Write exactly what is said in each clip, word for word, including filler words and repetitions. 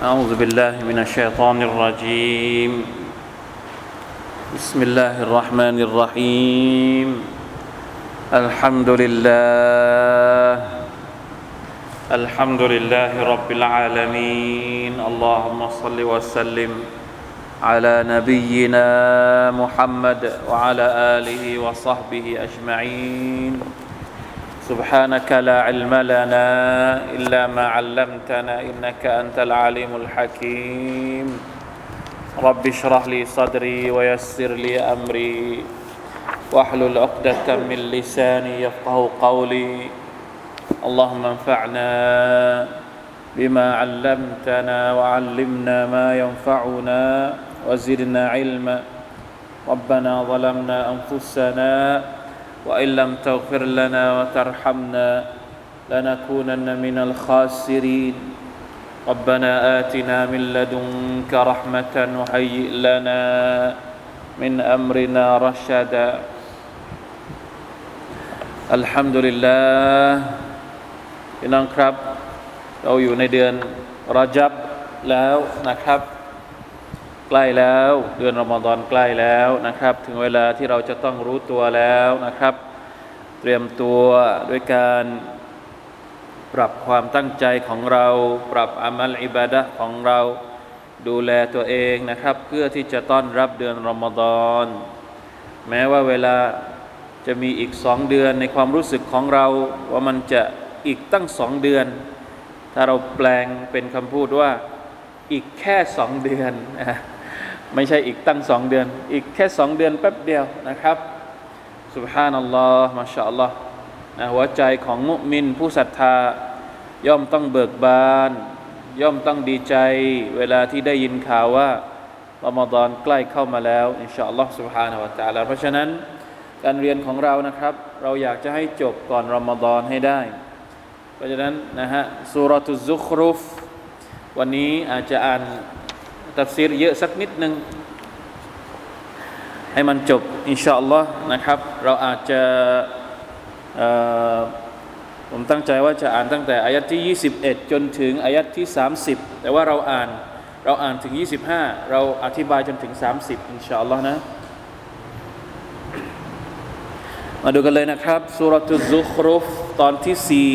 أعوذ بالله من الشيطان الرجيم بسم الله الرحمن الرحيم الحمد لله الحمد لله رب العالمين اللهم صل وسلم على نبينا محمد وعلى آله وصحبه أجمعين سبحانك لا علم لنا إلا ما علمتنا إنك أنت العليم الحكيم رب اشرح لي صدري ويسر لي أمري واحلل عقدة من لساني يفقه قولي اللهم انفعنا بما علمتنا وعلمنا ما ينفعنا وزدنا علما ربنا ظلمنا أنفسنا وإن لم تغفر لنا وترحمنا لنكونن من الخاسرين ربنا آتنا من لدنك رحمة وهيئ لنا من أمرنا رشدا الحمد لله พี่น้องครับเราอยู่ในเดือนรอญับแล้วนะครับใกล้แล้วเดือนรอมฎอนใกล้แล้วนะครับถึงเวลาที่เราจะต้องรู้ตัวแล้วนะครับเตรียมตัวด้วยการปรับความตั้งใจของเราปรับอามัลอิบาดะห์ของเราดูแลตัวเองนะครับเพื่อที่จะต้อนรับเดือนรอมฎอนแม้ว่าเวลาจะมีอีกสองเดือนในความรู้สึกของเราว่ามันจะอีกตั้งสองเดือนถ้าเราแปลงเป็นคำพูดว่าอีกแค่สองเดือนไม่ใช่อีกตั้งสองเดือนอีกแค่สองเดือนแป๊บเดียวนะครับซุบฮานัลลอฮ์มาชาอัลลอฮ์นะหัวใจของมุมินผู้ศรัทธาย่อมต้องเบิกบานย่อมต้องดีใจเวลาที่ได้ยินข่าวว่ารอมฎอนใกล้เข้ามาแล้วอินชาอัลลอฮ์ซุบฮานะฮูวะตะอาลาเพราะฉะนั้นการเรียนของเรานะครับเราอยากจะให้จบก่อนรอมฎอนให้ได้เพราะฉะนั้นนะฮะซูเราะตุซุครุฟวันนี้อาจจะอ่านตัฟซีรเยอะสักนิดนึงให้มันจบอินชาอัลลอฮ์นะครับเราอาจจะผมตั้งใจว่าจะอ่านตั้งแต่อายะห์ที่ยี่สิบเอ็ดจนถึงอายะห์ที่สามสิบแต่ว่าเราอ่านเราอ่านถึงยี่สิบห้าเราอธิบายจนถึงสามสิบอินชาอัลลอฮ์นะมาดูกันเลยนะครับซูเราะตุซุครุฟตอนที่สี่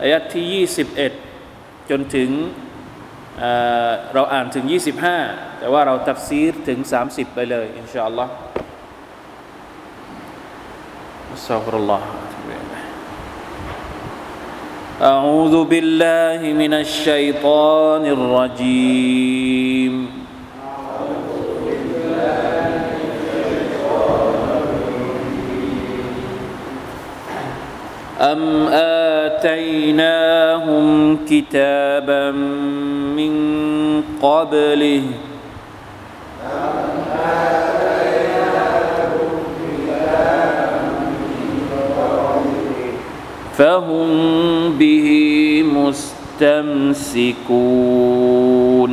อายะห์ที่ยี่สิบเอ็ดจนถึง เอ่อ เราอ่านถึงยี่สิบห้าแต่ว่าเราตัฟซีรถึงสามสิบไปเลยอินชาอัลลอฮ์อัสซาฟิรุลลอฮ์อะอูซุบิลลาฮิมินัชชัยฏอนิรเราะญีมأَمْ آتَيْنَاهُمْ كِتَابًا مِّن قَبْلِهِ فَهُمْ بِهِ مُسْتَمْسِكُونَ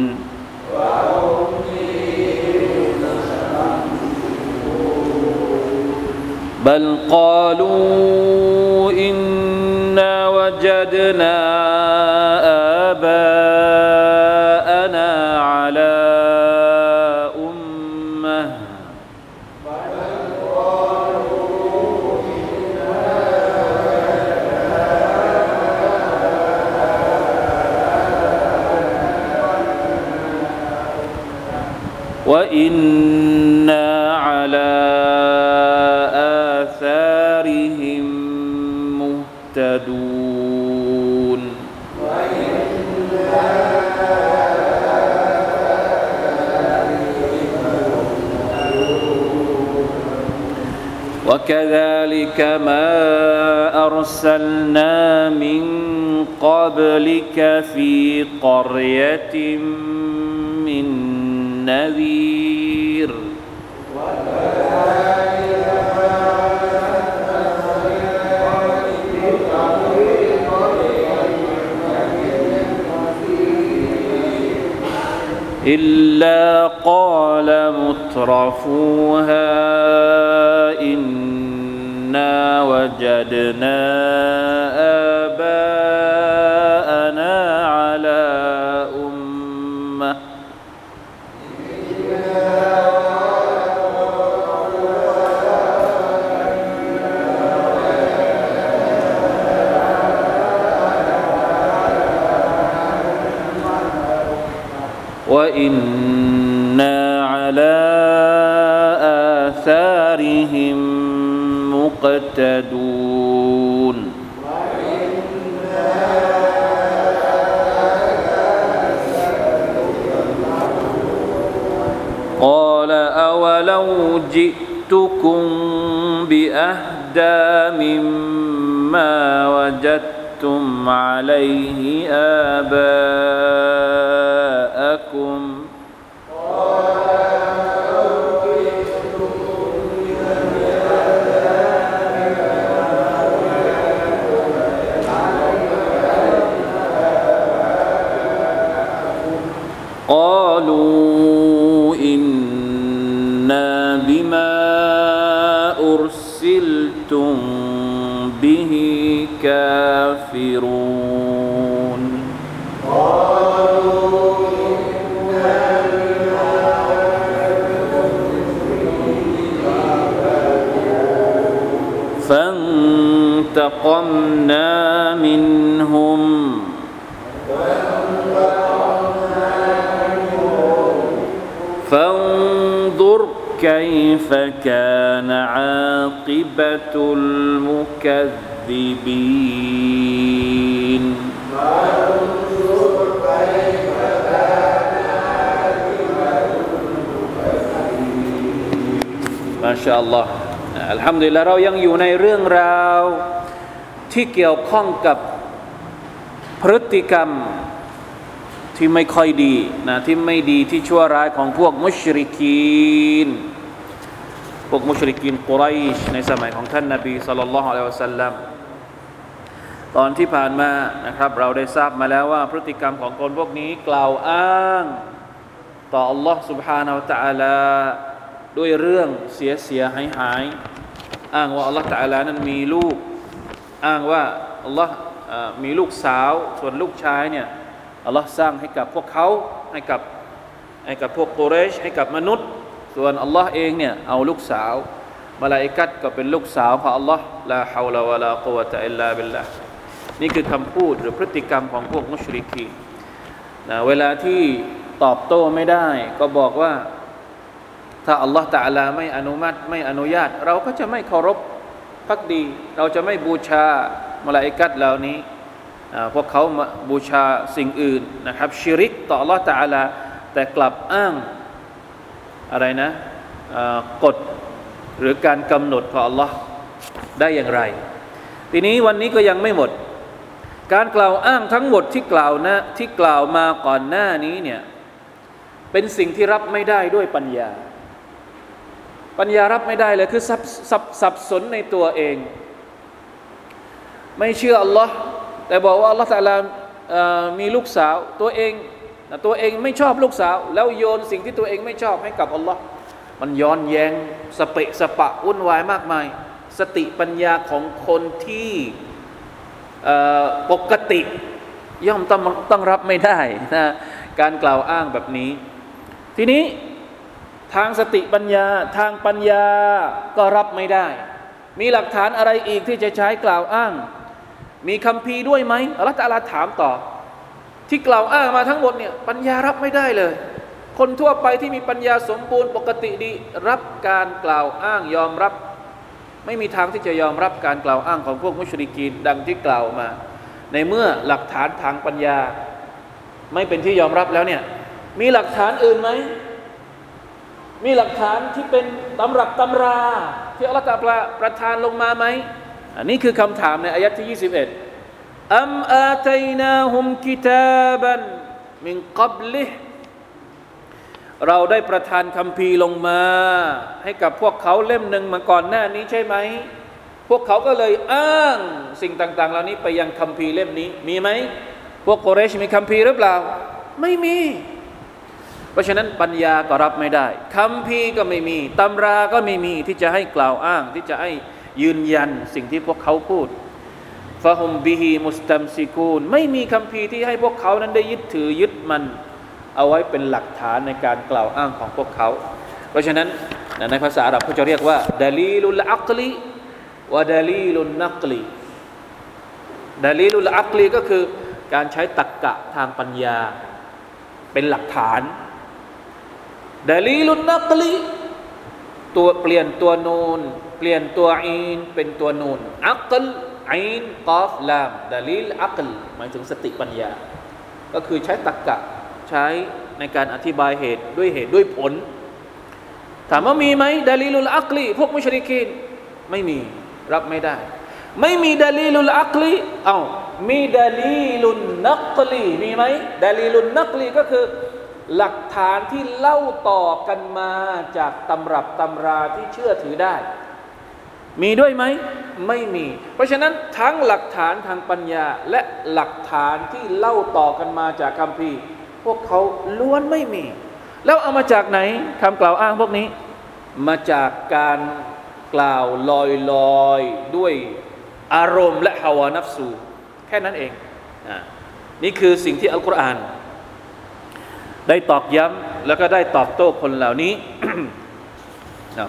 بَلْ قَالُوا إنا وجدنا آباءنا على أمة وإنا على وكذلك ما أرسلنا من قبلك في قرية من نذير إلا قال مترفوها إنا وجدنا آباءنا على أمة وإنا على آثارهم مقتدون قال أولو جئتكم بأهدى مما وجدتم عليه آباءكم قالوا إنا بما أرسلتم به كافرون قالوا إنا بما أرسلتم فانتقمنا منهم فانظر كيف كان عاقبة المكذبين ذبين ما شاء الله อัลฮัมดุลิลลาฮ์เรายังอยู่ในเรื่องราวที่เกี่ยวข้องกับพฤติกรรมที่ไม่ค่อยดีนะที่ไม่ดีที่ชั่วร้ายของพวกมุชริกีนพวกมุชริกีนกุไรชในสมัยของท่านนบีศ็อลลัลลอฮุอะลัยฮิวะซัลลัมตอนที่ผ่านมานะครับเราได้ทราบมาแล้วว่าพฤติกรรมของคนพวกนี้กล่าวอ้างต่ออัลลอฮ์ซุบฮานะฮูวะตะอาลาด้วยเรื่องเสียเสียหายหายอ้างว่าอัลลอฮ์ตะอาลานั้นมีลูกอ้างว่าอัลลอฮ์มีลูกสาวส่วนลูกชายเนี่ยอัลลอฮ์สร้างให้กับพวกเขาให้กับให้กับพวกกุเรชให้กับมนุษย์ส่วนอัลลอฮ์เองเนี่ยเอาลูกสาวมลาอิกะฮ์ก็เป็นลูกสาวของอัลลอฮ์ลาฮาวลาวะลากุวะตะอิลลาบิลลาฮ์นี่คือคำพูดหรือพฤติกรรมของพวกมุชริกีนะเวลาที่ตอบโต้ไม่ได้ก็บอกว่าถ้าอัลลอฮฺตะอาลาไม่อนุมัติไม่อนุญาตเราก็จะไม่เคารพภักดีเราจะไม่บูชามลาอิกะฮ์เหล่านี้นะพวกเขาบูชาสิ่งอื่นนะครับชิริกต่ออัลลอฮฺตะอาลาแต่กลับอ้างอะไรนะกฎหรือการกำหนดของอัลลอฮ์ได้อย่างไรทีนี้วันนี้ก็ยังไม่หมดการกล่าวอ้างทั้งหมดที่กล่าวนะที่กล่าวมาก่อนหน้านี้เนี่ยเป็นสิ่งที่รับไม่ได้ด้วยปัญญาปัญญารับไม่ได้เลยคือสับสับสับสนในตัวเองไม่เชื่ออัลลอฮ์แต่บอกว่าอัลลอฮ์ตะอาลามีลูกสาวตัวเองตัวเองไม่ชอบลูกสาวแล้วโยนสิ่งที่ตัวเองไม่ชอบให้กับอัลลอฮ์มันย้อนแย้งสเปะสปะวุ่นวายมากมายสติปัญญาของคนที่ปกติย่อมต้องต้องรับไม่ได้นะการกล่าวอ้างแบบนี้ทีนี้ทางสติปัญญาทางปัญญาก็รับไม่ได้มีหลักฐานอะไรอีกที่จะใช้กล่าวอ้างมีคัมภีร์ด้วยไหมอัลลอฮฺตะอาลาถามต่อที่กล่าวอ้างมาทั้งหมดเนี่ยปัญญารับไม่ได้เลยคนทั่วไปที่มีปัญญาสมบูรณ์ปกติดีรับการกล่าวอ้างยอมรับไม่มีทางที่จะยอมรับการกล่าวอ้างของพวกมุชริกีนดังที่กล่าวมาในเมื่อหลักฐานทางปัญญาไม่เป็นที่ยอมรับแล้วเนี่ยมีหลักฐานอื่นไหมมีหลักฐานที่เป็นตำรับตำราที่อัลลอฮฺตะอาลาประทานลงมาไหมอันนี้คือคำถามในอายะห์ที่ยี่สิบเอ็ดอัมอาตัยนาฮุมกิตาบันมินกับลิฮ์เราได้ประทานคัมภีร์ลงมาให้กับพวกเขาเล่มหนึ่งมาก่อนหน้านี้ใช่ไหมพวกเขาก็เลยอ้างสิ่งต่างๆเหล่านี้ไปยังคัมภีร์เล่มนี้มีไหมพวกกุเรชมีคัมภีร์หรือเปล่าไม่มีเพราะฉะนั้นปัญญาก็รับไม่ได้คัมภีร์ก็ไม่มีตำราก็ไม่มีที่จะให้กล่าวอ้างที่จะให้ยืนยันสิ่งที่พวกเขาพูดฟะฮุมบิฮิมุสตัมซิกูนไม่มีคัมภีร์ที่ให้พวกเขานั้นได้ยึดถือยึดมันเอาไว้เป็นหลักฐานในการกล่าวอ้างของพวกเขาเพราะฉะนั้นในภาษาอาหรับเขาจะเรียกว่าดะลีลุลอักลีวะดะลีลุนนักลีดะลีลุลอักลีก็คือการใช้ตรรกะทางปัญญาเป็นหลักฐาน ดะลีลุนนักลีตัวเปลี่ยนตัวนูนเปลี่ยนตัวอีนเป็นตัวนูนอักลอีนกอฟลามดะลีลอักลหมายถึงสติปัญญาก็คือใช้ตรรกะใช้ในการอธิบายเหตุด้วยเหตุด้วยผลถามว่ามีไหมดะลีลุลอักลีพวกมุชริกีนไม่มีรับไม่ได้ไม่มีดะลีลุลอักลีเอ้ามีดะลีลุนนักลีมีไหมดะลีลุนนักลีก็คือหลักฐานที่เล่าต่อกันมาจากตำรับตำราที่เชื่อถือได้มีด้วยไหมไม่มีเพราะฉะนั้นทั้งหลักฐานทางปัญญาและหลักฐานที่เล่าต่อกันมาจากคัมภีร์พวกเขาล้วนไม่มีแล้วเอามาจากไหนคำกล่าวอ้างพวกนี้มาจากการกล่าวลอยๆด้วยอารมณ์และฮาวานัฟซูแค่นั้นเองนี่คือสิ่งที่อัลกุรอานได้ตอกย้ำแล้วก็ได้ตอบโต้คนเหล่านี้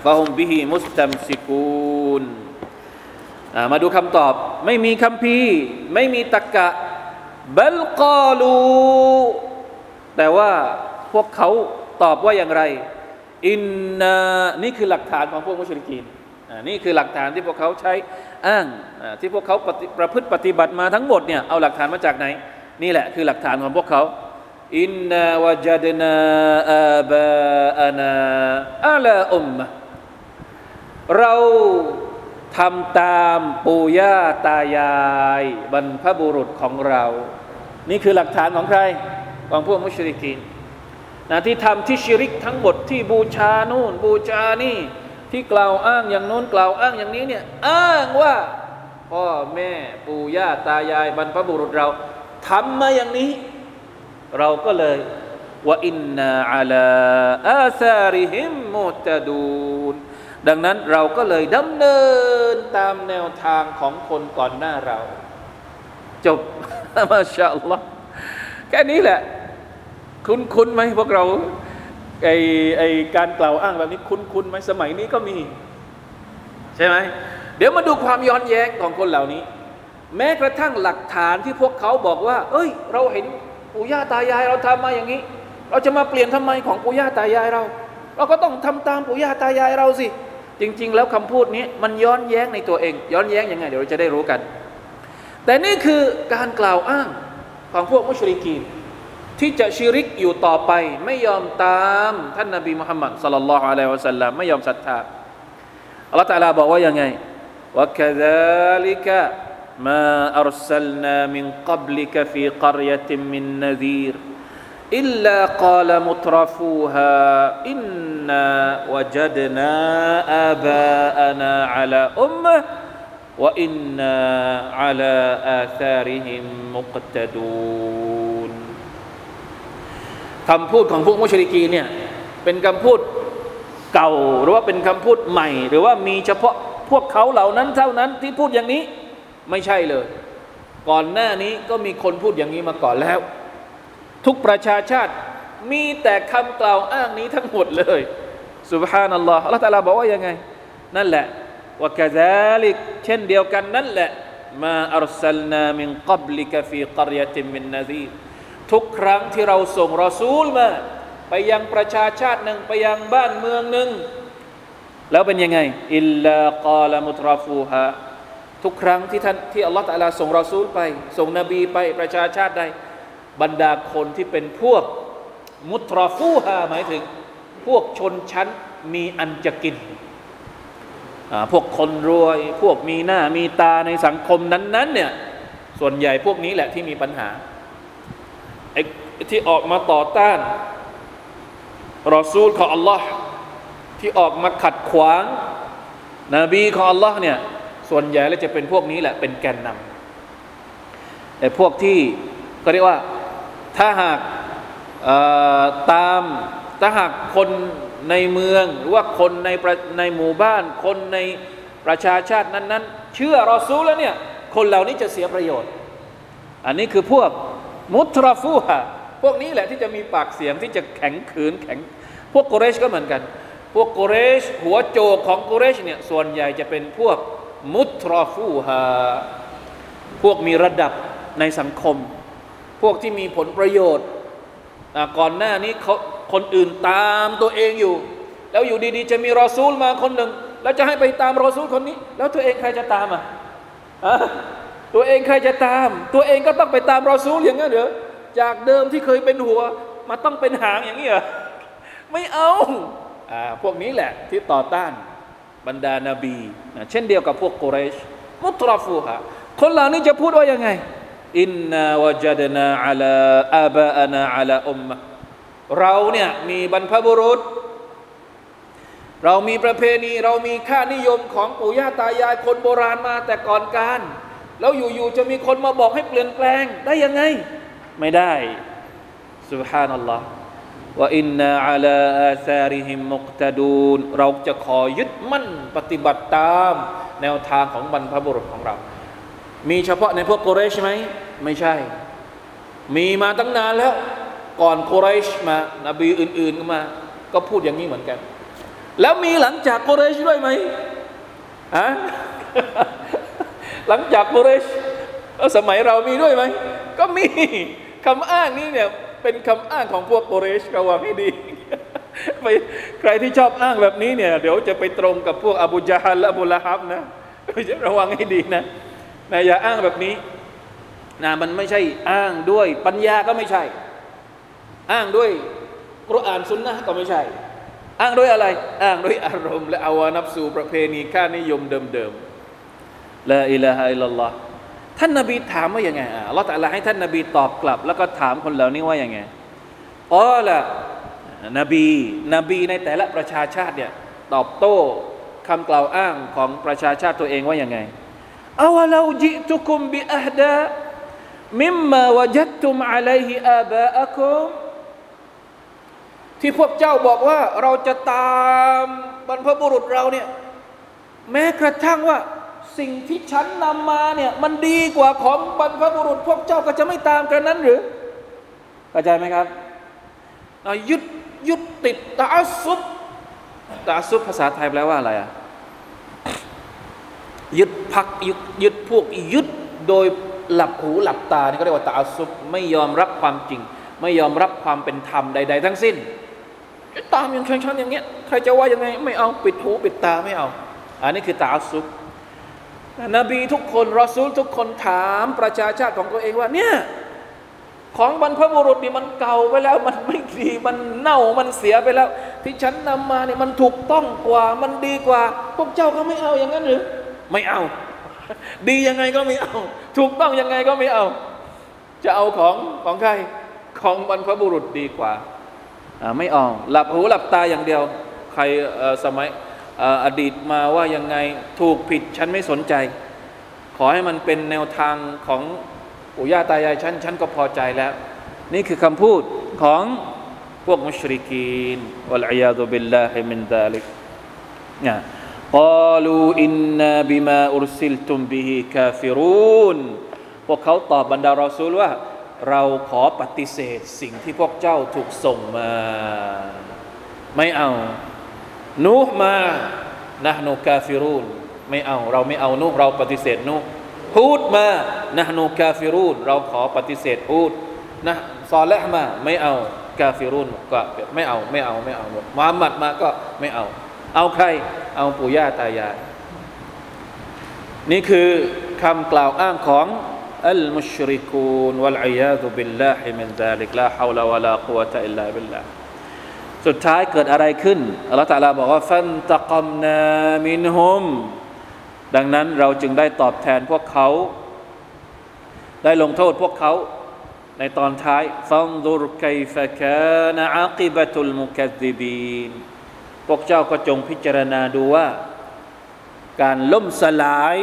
ฟะฮุมบิฮิมุสตัมซิกูนมาดูคำตอบไม่มีคัมภีร์ไม่มีตรรกะบัลกาลูแต่ว่าพวกเขาตอบว่าอย่างไรอินนานี่คือหลักฐานของพวกมุชริกีนนี่คือหลักฐานที่พวกเขาใช้อ้างที่พวกเขาประพฤติปฏิบัติมาทั้งหมดเนี่ยเอาหลักฐานมาจากไหนนี่แหละคือหลักฐานของพวกเขาอินนาวะจัดนาอาบาอานาอะลาอุมมะเราทำตามปู่ย่าตายายบรรพบุรุษของเรานี่คือหลักฐานของใครของพวกมุชริกีนนะที่ทำที่ชิริกทั้งหมดที่บูชานู่นบูชานี่ที่กล่าวอ้างอย่างนู้นกล่าวอ้างอย่างนี้เนี่ยอ้างว่าพ่อแม่ปู่ย่าตายายบรรพบุรุษเราทำมาอย่างนี้เราก็เลยว่าอินนาอะลาอาซาริฮิมมุตะดูนดังนั้นเราก็เลยดำเนินตามแนวทางของคนก่อนหน้าเราจบมาชาอัลลอฮ์แค่นี้แหละคุ้นคุ้นไหมพวกเราไอไอการกล่าวอ้างแบบนี้คุ้นคุ้นไหมสมัยนี้ก็มีใช่ไหมเดี๋ยวมาดูความย้อนแย้งของคนเหล่านี้แม้กระทั่งหลักฐานที่พวกเขาบอกว่าเอ้ยเราเห็นปู่ย่าตายายเราทำมาอย่างนี้เราจะมาเปลี่ยนทำไมของปู่ย่าตายายเราเราก็ต้องทำตามปู่ย่าตายายเราสิจริงๆแล้วคำพูดนี้มันย้อนแย้งในตัวเองย้อนแย้งยังไงเดี๋ยวเราจะได้รู้กันแต่นี่คือการกล่าวอ้างของพวกมุชริกีนที่จะชิริกอยู่ต่อไปไม่ยอมตามท่านนบีมุฮัมมัดศ็อลลัลลอฮุอะลัยฮิวะซัลลัมไม่ยอมศรัทธาอัลลอฮฺตะอาลาบอกว่ายังไงวะกะซาลิกะما أرسلنا من قبلك في قرية من نذير إلا قال مترفوها إنا وجدنا آباءنا على أمة وإنا على آثارهم مقتدون คำพูดของพวกมุชริกีนเนี่ยเป็นคำพูดเก่าหรือว่าเป็นคำพูดใหม่หรือว่ามีเฉพาะพวกเขาเหล่านั้นเท่านั้นที่พูดอย่างนี้ไม่ใช่เลยก่อนหน้านี้ก็มีคนพูดอย่างนี้มาก่อนแล้วทุกประชาชาติมีแต่คำกล่าวอ้างนี้ทั้งหมดเลยซุบฮานัลลอฮ์อัลลอฮฺตะอาลาบอกว่ายังไงนั่นแหละวะกะซาลิกเช่นเดียวกันนั่นแหละมาอัรซัลนามินกับลิกะฟีกะรียะตินมินนะซีรทุกครั้งที่เราส่งรอซูลมาไปยังประชาชาติหนึ่งไปยังบ้านเมืองหนึ่งแล้วเป็นยังไงอิลลากาลมุตรฟูฮาทุกครั้งที่ท่านที่อัลลอฮฺตะอาลาส่งรอซูลไปส่งนบีไปประชาชาติใดบรรดาคนที่เป็นพวกมุตรฟูฮาหมายถึงพวกชนชั้นมีอันจะกินพวกคนรวยพวกมีหน้ามีตาในสังคมนั้นๆเนี่ยส่วนใหญ่พวกนี้แหละที่มีปัญหาไอ้ที่ออกมาต่อต้านรอซูลของอัลลอฮฺที่ออกมาขัดขวางนบีของอัลลอฮฺเนี่ยส่วนใหญ่แล้วจะเป็นพวกนี้แหละเป็นแกนนำแต่พวกที่ก็เรียกว่าถ้าหากตามถ้าหากคนในเมืองหรือว่าคนในในหมู่บ้านคนในประชาชาตินั้นๆเชื่อรอซูลแล้วเนี่ยคนเหล่านี้จะเสียประโยชน์อันนี้คือพวกมุตรฟูฮะพวกนี้แหละที่จะมีปากเสียงที่จะแข็งขืนแข็งพวกกุเรชก็เหมือนกันพวกกุเรชหัวโจกของกุเรชเนี่ยส่วนใหญ่จะเป็นพวกมุตรฟูฮาพวกมีระดับในสังคมพวกที่มีผลประโยชน์ก่อนหน้านี้เขาค คนอื่นตามตัวเองอยู่แล้วอยู่ดีๆจะมีรอซูลมาคนหนึ่งแล้วจะให้ไปตามรอซูลคนนี้แล้วตัวเองใครจะตามอ่ะตัวเองใครจะตามตัวเองก็ต้องไปตามรอซูลอย่างนั้นเหรอจากเดิมที่เคยเป็นหัวมาต้องเป็นหางอย่างนี้เหรอไม่เอาอ่าพวกนี้แหละที่ต่อต้านบรรดานบีนะเช่นเดียวกับพวกกุเรชมุตรฟูฮะคนเหล่านี้จะพูดว่ายังไงอินนาวะจัดนาอะลาอาบาอานาอะลาอุมมะเราเนี่ยมีบรรพบุรุษเรามีประเพณีเรามีค่านิยมของปู่ย่าตายายคนโบราณมาแต่ก่อนการแล้วอยู่ๆจะมีคนมาบอกให้เปลี่ยนแปลงได้ยังไงไม่ได้ซุบฮานัลลอฮ์วะอินนาอะลาอาซาริฮิมมุกตะดูนเราจะขอยึดมั่นปฏิบัติตามแนวทางของบรรพบุรุษของเรามีเฉพาะในพวกกุเรชไหมไม่ใช่มีมาตั้งนานแล้วก่อนกุเรชมานบีอื่นๆก็มาก็พูดอย่างนี้เหมือนกันแล้วมีหลังจากกุเรชด้วยไหมฮะ หลังจากกุเรชแล้วสมัยเรามีด้วยไหมก็มีคำอ้างนี้เนี่ยเป็นคำอ้างของพวกกุเรชก็ว่าไม่ดี ใครที่ชอบอ้างแบบนี้เนี่ยเดี๋ยวจะไปตรงกับพวกอบูญะฮัลและอบูละฮับนะระวังให้ดีนะนะอย่าอ้างแบบนี้นะมันไม่ใช่อ้างด้วยปัญญาก็ไม่ใช่อ้างด้วยกุรอานซุนนะห์ก็ไม่ใช่อ้างด้วยอะไรอ้างด้วยอารมณ์และอาวานัฟซูประเพณีค่านิยมเดิมๆลาอิลาฮะอิลลัลลอฮ์ท่านนบีถามว่ายังไงอัลลอฮ์ตะอาลาให้ท่านนบีตอบกลับแล้วก็ถามคนเหล่านี้ว่ายังไงกอละนบีนบีในแต่ละประชาชาติเนี่ยตอบโต้คำกล่าวอ้างของประชาชาติตัวเองว่ายังไงอาวะลาจิตุกุมบิอะห์ดะมิมมาวะจัดตุมอะลัยฮิอาบาอะกุมที่พวกเจ้าบอกว่าเราจะตามบรรพบุรุษเราเนี่ยแม้กระทั่งว่าสิ่งที่ฉันนำมาเนี่ยมันดีกว่าของบรรพบุรุษพวกเจ้าก็จะไม่ตามกันนั้นหรือเข้าใจไหมครับยึดยึดติดตะอัสซุบตะอัสซุบภาษาไทยแปลว่าอะไรอะยึดพรรคยึดพวกยึดโดยหลับหูหลับตานี่ก็เรียกว่าตะอัสซุบไม่ยอมรับความจริงไม่ยอมรับความเป็นธรรมใดๆทั้งสิ้นตามอย่างชั้นๆอย่างเงี้ยใครจะว่ายังไงไม่เอาปิดหูปิดตาไม่เอาอันนี้คือตะอัสซุบนบีทุกคนรอซูลทุกคนถามประชาชาติของตัวเองว่าเนี่ยของบรรพบุรุษนี่มันเก่าไปแล้วมันไม่ดีมันเน่ามันเสียไปแล้วที่ฉันนำมาเนี่ยมันถูกต้องกว่ามันดีกว่าพวกเจ้าก็ไม่เอาอย่างนั้นหรือไม่เอาดียังไงก็ไม่เอาถูกต้องยังไงก็ไม่เอาจะเอาของของใครของบรรพบุรุษดีกว่าไม่เอาหลับหูหลับตาอย่างเดียวใครสมัยอดีตมาว่ายังไงถูกผิดฉันไม่สนใจขอให้มันเป็นแนวทางของปู่ย่าตายายฉันฉันก็พอใจแล้วนี่คือคำพูดของพวกมุชริกีนวัลอียาซุบิลลาฮิมินซาลิกนะกอลูอินนาบิมาอุรซิลตุมบิฮิกาฟิรูนพวกเขาตอบบรรดารอซูลว่าเราขอปฏิเสธสิ่งที่พวกเจ้าถูกส่งมาไม่เอานูห์มานะห์นูกาฟิรูนไม่เอาเราไม่เอานูห์เราปฏิเสธนูห์ฮูดมานะห์นูกาฟิรูนเราขอปฏิเสธฮูดนะซอเลห์มาไม่เอากาฟิรูนก็ไม่เอาไม่เอาไม่เอามุฮัมมัดมาก็ไม่เอาเอาใครเอาปู่ย่าตายายนี่คือคำกล่าวอ้างของอัลมุชริกูนวัลอียาซุบิลลาฮิมินซาลิกลาฮาวลาวะลากุวะตะอิลลาบิลลาห์สุดท้ายเกิดอะไรขึ้นอัลลอฮฺตะอาลาบอกว่าฟันตะกัมนามินฮุมดังนั้นเราจึงได้ตอบแทนพวกเขาได้ลงโทษพวกเขาในตอนท้ายฟันซุรกัยฟะกานะอากิบะตุลมุกัซซิบีนพวกเจ้าก็จงพิจารณาดูว่าการล่มสลาย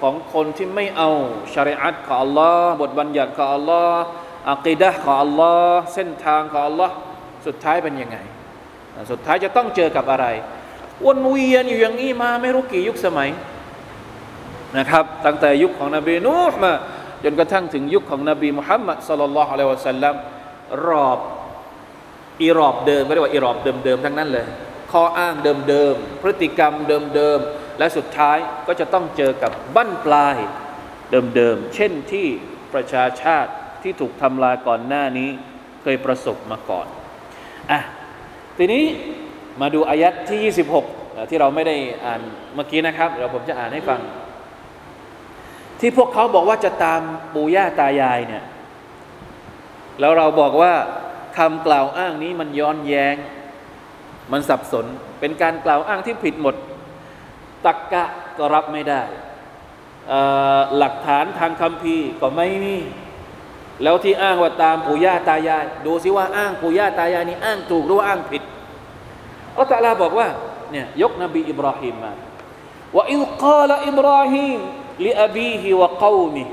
ของคนที่ไม่เอาชะรีอะห์ของอัลลอฮ์บทบัญญัติของอัลลอฮ์อะกีดะห์ของอัลลอฮ์เส้นทางของอัลลอฮ์สุดท้ายเป็นยังไงสุดท้ายจะต้องเจอกับอะไรวนเวียนอยู่อย่างนี้มาไม่รู้กี่ยุคสมัยนะครับตั้งแต่ยุคของนบีนูห์มาจนกระทั่งถึงยุคของนบีมุฮัมมัดศ็อลลัลลอฮุอะลัยฮิวะซัลลัมรอบอีรอบเดิมก็เรียกว่าอีรอบเดิมๆทั้งนั้นเลยข้ออ้างเดิมๆพฤติกรรมเดิมๆและสุดท้ายก็จะต้องเจอกับบั้นปลายเดิมๆเช่นที่ประชาชาติที่ถูกทำลายก่อนหน้านี้เคยประสบมาก่อนอ่ะ ทีนี้มาดูอายัดที่ยี่สิบหกที่เราไม่ได้อ่านเมื่อกี้นะครับเดี๋ยวผมจะอ่านให้ฟังที่พวกเขาบอกว่าจะตามปู่ย่าตายายเนี่ยแล้วเราบอกว่าคำกล่าวอ้างนี้มันย้อนแย้งมันสับสนเป็นการกล่าวอ้างที่ผิดหมดตรรกะก็รับไม่ได้หลักฐานทางคัมภีร์ก็ไม่มีแล้วที่อ้างว่าตามปู่ย่าตายายดูสิว่าอ้างปู่ย่าตายายนี่อ้างถูกหรือว่าอ้างผิดอัลลอฮฺตะอาลาบอกว่าเนี่ยยกนบีอิบราฮิมมาว่าอิลกาลอิบราฮิมลิอับีฮิวะกอมิ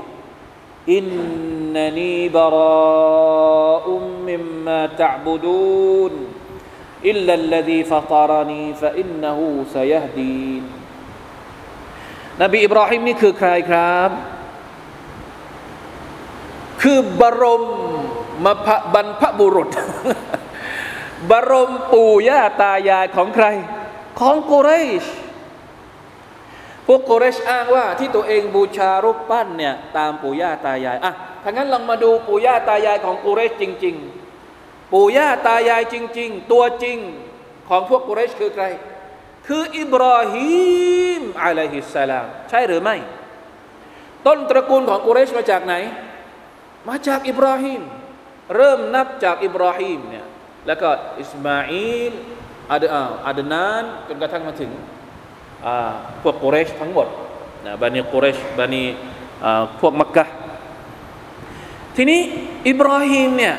อินนันีบะราอุมมิมมาตะอ์บุดูนอิลลัลลซีฟะฏอรานีฟะอินนะฮูซะยะฮดีนนบีอิบราฮิมนี่คือใครครับคือบรมมะพะบรรพบุรุษ บรมปู่ย่าตายายของใครของกุเรชพวกกุเรชอ้างว่าที่ตัวเองบูชารูปปั้นเนี่ยตามปู่ย่าตายายอ่ะถ้างั้นลองมาดูปู่ย่าตายายของกุเรชจริงๆปู่ย่าตายายจริงๆตัวจริงของพวกกุเรชคือใครคืออิบราฮิมอะลัยฮิสสลามใช่หรือไม่ต้นตระกูลของกุเรชมาจากไหนมาจากอิบราฮิมเริ่มนับจากอิบราฮิมเนี่ยแล้วก็อิสมาอีลอาดอาอาดนานจนกระทั่งมาถึงพวกกุเรชทั้งหมดนะบานีกุเรชบานีพวกมักกะทีนี้อิบราฮิมเนี่ย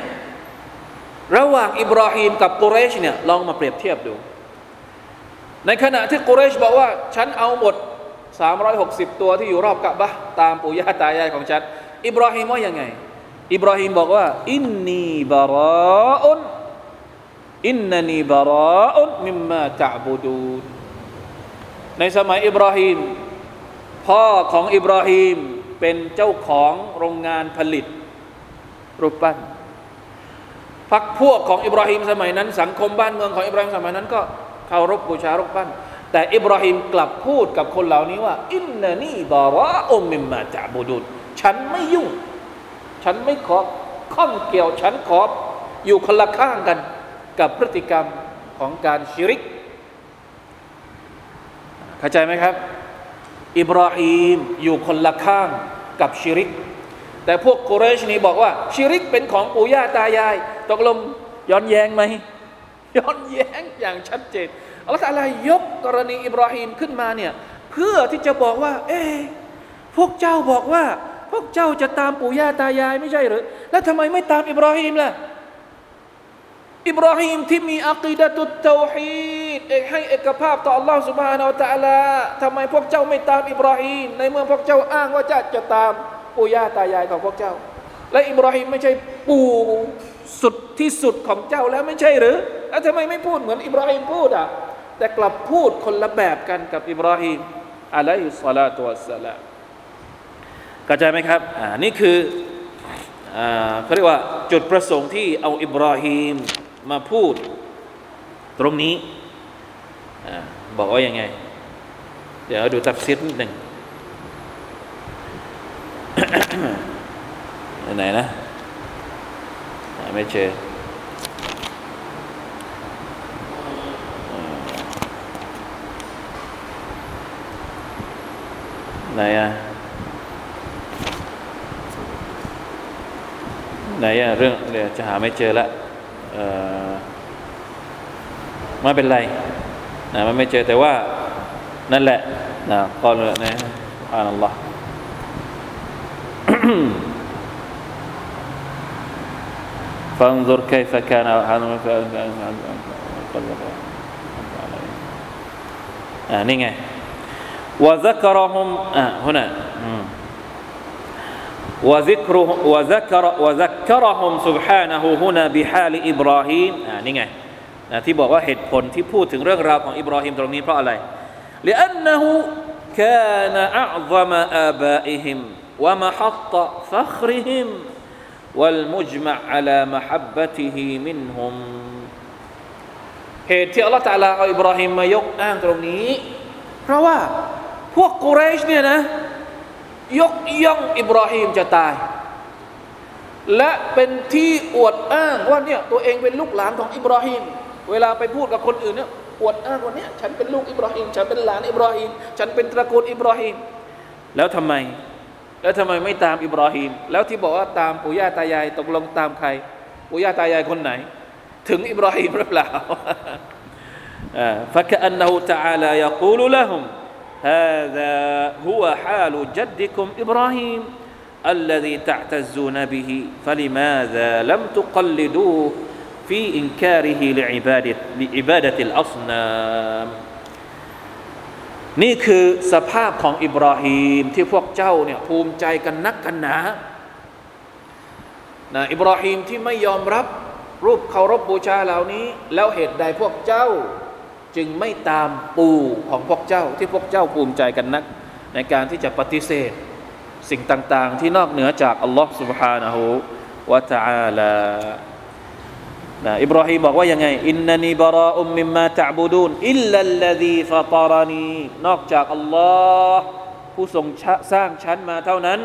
ระหว่างอิบราฮิมกับกุเรชเนี่ยลองมาเปรียบเทียบดูในขณะที่กุเรชบอกว่าฉันเอาหมดสามร้อยหกสิบตัวที่อยู่รอบกะบะห์ตามปู่ย่าตายายของฉันอิบราฮิมว่ายังไงอิบราฮิมบอกว่าอินนีบะราอุนอินนานีบะราอุนมิมมาตะอ์บุดูนในสมัยอิบราฮิมพ่อของอิบราฮิมเป็นเจ้าของโรงงานผลิตรูปปั้นพรรคพวกของอิบราฮิมสมัยนั้นสังคมบ้านเมืองของอิบราฮิมสมัยนั้นก็เคารพบูชารูปปั้นแต่อิบราฮิมกลับพูดกับคนเหล่านี้ว่าอินนานีบะราอุนมิมมาตะอ์บุดูนฉันไม่ยุ่งฉันไม่ขอข้องเกี่ยวฉันขออยู่คนละข้างกันกับพฤติกรรมของการชิริกเข้าใจไหมครับอิบราฮิมอยู่คนละข้างกับชิริกแต่พวกกุเรชนี่บอกว่าชิริกเป็นของปู่ย่าตายายตกลงย้อนแย้งไหมย้อนแย้งอย่างชัดเจนอัลลอฮฺตะอาลายกกรณีอิบราฮิมขึ้นมาเนี่ยเพื่อที่จะบอกว่าเอ๊ะพวกเจ้าบอกว่าพวกเจ้าจะตามปู่ย่าตายายไม่ใช่หรือแล้วทำไมไม่ตามอิบราฮิมล่ะอิบราฮิมที่มีอะกีดะตุตเตาฮีดให้เอกภาพต่อ Allah Subhanahu Wa Taala ทำไมพวกเจ้าไม่ตามอิบราฮิมในเมื่อพวกเจ้าอ้างว่าจะจะตามปู่ย่าตายายของพวกเจ้าและอิบราฮิมไม่ใช่ปู่สุดที่สุดของเจ้าแล้วไม่ใช่หรือแล้วทำไมไม่พูดเหมือนอิบราฮิมพูดอ่ะแต่กลับพูดคนละแบบกันกับอิบราฮิมอะลัยฮิสซาลาตุวัสสลามเข้าใจไหมครับอ่านี่คืออ่าเขาเรียกว่าจุดประสงค์ที่เอาอิบราฮิมมาพูดตรงนี้อ่าบอกว่ายังไงเดี๋ยวดูตัฟซีรนิดหนึ่ง ไหนนะไม่เจอไหนอ่ะไหนอ่ะเรื่องเดี๋ยวจะหาไม่เจอละเอ่อไม่เป็นไรนะมันไม่เจอแต่ว่านั่นแหละนะก็เลยนะอัลลอฮ์ فانظر كيف كان حالهم في القلب อ่ะนี่ไงوذكرهم อ่ะ هنا وذكره وذكر وذكرهم سبحانه هنا بحال إبراهيم อ่ะนี่ไงนะที่บอกว่าเหตุผลที่พูดถึงเรื่องราวของอิบราฮิมตรงนี้เพราะอะไร لأنه كان أعظم آبائهم ومحط فخرهم والمجمع على محبته منهم เหตุที่อัลเลาะห์ตะอาลาเอาอิบราฮิมมายกอ้างตรงนี้เพราะว่าพวกกุเรชเนี่ยนะยกย่องอิบราฮิมจะตายและเป็นที่อวดอ้างว่าเนี่ยตัวเองเป็นลูกหลานของอิบราฮิม เวลาไปพูดกับคนอื่นเนี่ยอวดอ้างว่าเนี่ยฉันเป็นลูกอิบราฮิมฉันเป็นหลานอิบราฮิมฉันเป็นตระกูลอิบราฮิมแล้วทำไมแล้วทำไมไม่ตามอิบราฮิมแล้วที่บอกว่าตามปู่ย่าตายายตกลงตามใครปู่ย่าตายายคนไหนถึงอิบราฮิมหรือเปล่าفكأنه تعالى يقول لهم هذا هو حال جدكم إبراهيم الذي تعتزون به فلماذا لم تقلدوه في إنكاره لعبادة لعبادة الأصنامนี่คือสภาพของอิบราฮิมที่พวกเจ้าเนี่ยภูมิใจกันนักกันหนานะอิบราฮิมที่ไม่ยอมรับรูปเคารพบูชาเหล่านี้แล้วเหตุใดพวกเจ้าจึงไม่ตามปู่ของพวกเจ้าที่พวกเจ้าภูมิใจกันนักในการที่จะปฏิเสธสิ่งต่างๆที่นอกเหนือจากอัลลอฮ์ سبحانه และ تعالى นะอิบราฮิมบอกว่ายังไงอินนีบะรออุมมิมมาตะอ์บุดูนอิลลัลลซีฟะฏอรนีนอกจากอัลลอฮ์ผู้ทรงสร้างฉันมาเท่านั้น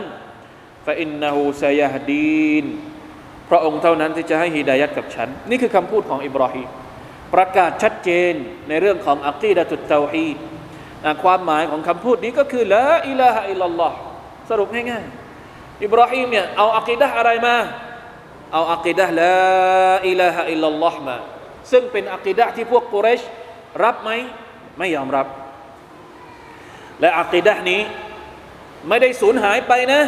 ฟะอินนะฮูซะยะฮดีนพระองค์เท่านั้นที่จะให้ฮิดายัดกับฉันนี่คือคำพูดของอิบราฮิมประกาศชัดเจนในเรื่องของอะกีดะตุตเตาฮีดความหมายของคำพูดนี้ก็คือลาอิลาฮะอิลลัลลอฮ์สรุปง่ายๆอิบราฮิมเนี่ยเอาอะกีดะห์อะไรมาเอาอะกีดะห์ลาอิลาฮะอิลลัลลอฮ์มาซึ่งเป็นอะกีดะห์ที่พวกกุเรชรับไหมไม่ยอมรับและอะกีดะห์นี้ไม่ได้สูญหายไปนะ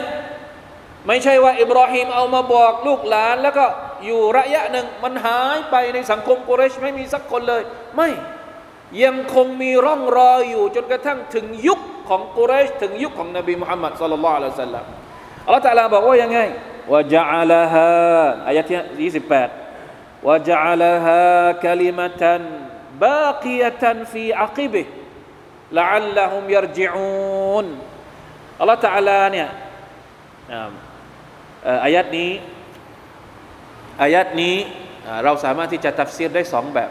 ไม่ใช่ว่าอิบราฮิมเอามาบอกลูกหลานแล้วก็อยู่ระยะหนึ่งมันหายไปในสังคมกุเรชไม่มีสักคนเลยไม่ยังคงมีร่องรอยอยู่จนกระทั่งถึงยุคของกุเรชถึงยุคของนบีมุฮัมมัดศ็อลลัลลอฮุอะลัยฮิวะซัลลัมอัลลอฮฺตะอาลาบอกว่ายังไงวะญะอะลาฮาอายะห์ที่ยี่สิบแปดวะญะอะลาฮากะลิมะตันบากิยะตันฟีอะกิบิละอัลละฮุมยัรญิอูนอัลลอฮฺตะอาลาเนี่ยอายัดนี้อายัดนี้เราสามารถที่จะตัฟซีรได้สองแบบ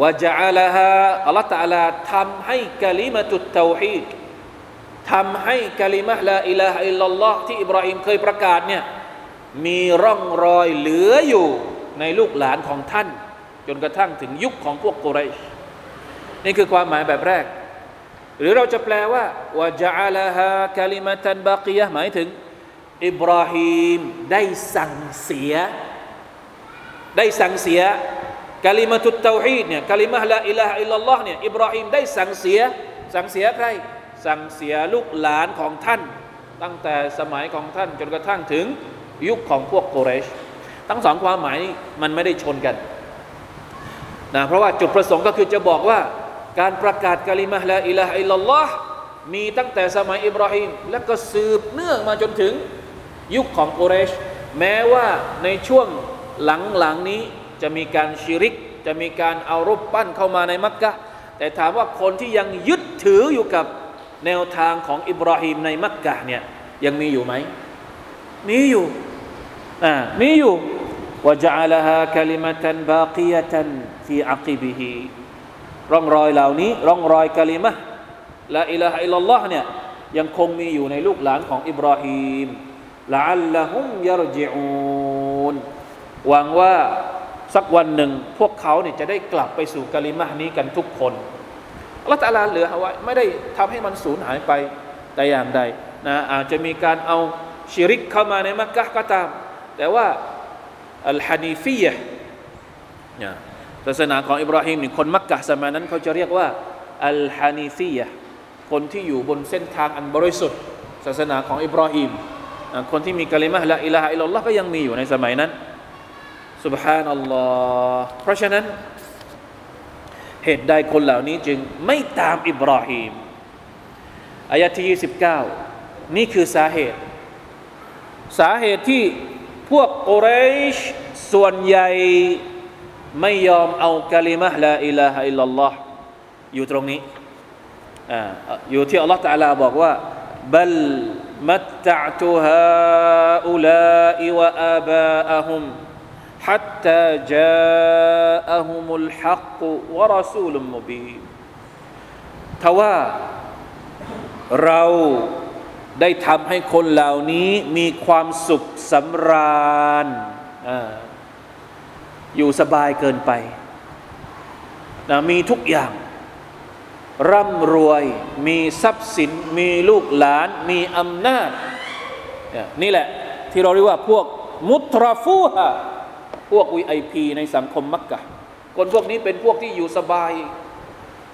วะญะอะละฮาอัลลอฮฺตะอาลาทำให้กะลิมะตุตเตาฮีดทำให้กะลิมะฮ์ลาอิลาฮะอิลลัลลอฮ์ที่อิบราฮิมเคยประกาศเนี่ยมีร่องรอยเหลืออยู่ในลูกหลานของท่านจนกระทั่งถึงยุคของพวกกุเรชนี่คือความหมายแบบแรกหรือเราจะแปลว่าวะญะอะละฮากะลิมะตันบากิยะหมายถึงอิบราฮิมได้สั่งเสียได้สั่งเสียกะลิมะตุตเตาฮีดเนี่ยกะลิมะฮ์ลาอิลาฮะอิลลัลลอฮ์เนี่ยอิบราฮิมได้สั่งเสียสั่งเสียใครสั่งเสียลูกหลานของท่านตั้งแต่สมัยของท่านจนกระทั่งถึงยุคของพวกกุเรชทั้งสองความหมายมันไม่ได้ชนกันนะเพราะว่าจุดประสงค์ก็คือจะบอกว่าการประกาศกะลิมะฮ์ลาอิลาฮะอิลลัลลอฮ์มีตั้งแต่สมัยอิบราฮิมและก็สืบเนื่องมาจนถึงยุคของกุเรชแม้ว่าในช่วงหลังๆนี้จะมีการชิริกจะมีการเอารูปปั้นเข้ามาในมักกะแต่ถามว่าคนที่ยังยึดถืออยู่กับแนวทางของอิบราฮิมในมักกะเนี่ยยังมีอยู่ไหมมีอยู่อ่ามีอยู่วะญะอะละฮากะลิมะตันบากิยะตันฟีอะกิบิฮิร่องรอยเหล่านี้ร่องรอยกะลิมะฮ์ลาอิลาฮะอิลลัลลอฮ์เนี่ยยังคงมีอยู่ในลูกหลานของอิบราฮิมละอัลละฮุมยัรญิอูนหวังว่าสักวันหนึ่งพวกเขาเนี่ยจะได้กลับไปสู่กะลิมะฮ์นี้กันทุกคนอัลเลาะห์ตะอาลาเหลือเอาไว้ไม่ได้ทำให้มันสูญหายไปแต่อย่างใดนะอาจจะมีการเอาชิริกเข้ามาในมักกะฮ์ก็ตามแต่ว่าอัลฮะนีฟียะห์เนี่ยศาสนาของอิบราฮิมนี่คนมักกะฮ์สมัยนั้นเขาจะเรียกว่าอัลฮะนีฟียะห์คนที่อยู่บนเส้นทางอันบริสุทธิ์ศาสนาของอิบราฮิมคนที่มีกะลิมะฮ์ละอิลาฮะอิลลัลลอฮ์ก็ยังมีอยู่ในสมัยนั้นซุบฮานัลลอฮ์เพราะฉะนั้นเหตุใดคนเหล่านี้จึงไม่ตามอิบราฮิมอายะห์ที่ยี่สิบเก้านี่คือสาเหตุสาเหตุที่พวกกุเรชส่วนใหญ่ไม่ยอมเอากะลิมะฮ์ละอิลาฮะอิลลัลลอฮ์อยู่ตรงนี้อ่าอยู่ที่อัลเลาะห์ตะอาลาบอกว่าบัลمتعت هؤلاء وآباءهم حتى جاءهم الحق ورسول مبين ทว่าเราได้ทำให้คนเหล่านี้มีความสุขสำราญ อ, อยู่สบายเกินไป นะมีทุกอย่างร่ำรวยมีทรัพย์สินมีลูกหลานมีอำนาจนี่แหละที่เราเรียกว่าพวกมุตราฟูฮะพวก วี ไอ พี ในสังคมมักกะห์คนพวกนี้เป็นพวกที่อยู่สบาย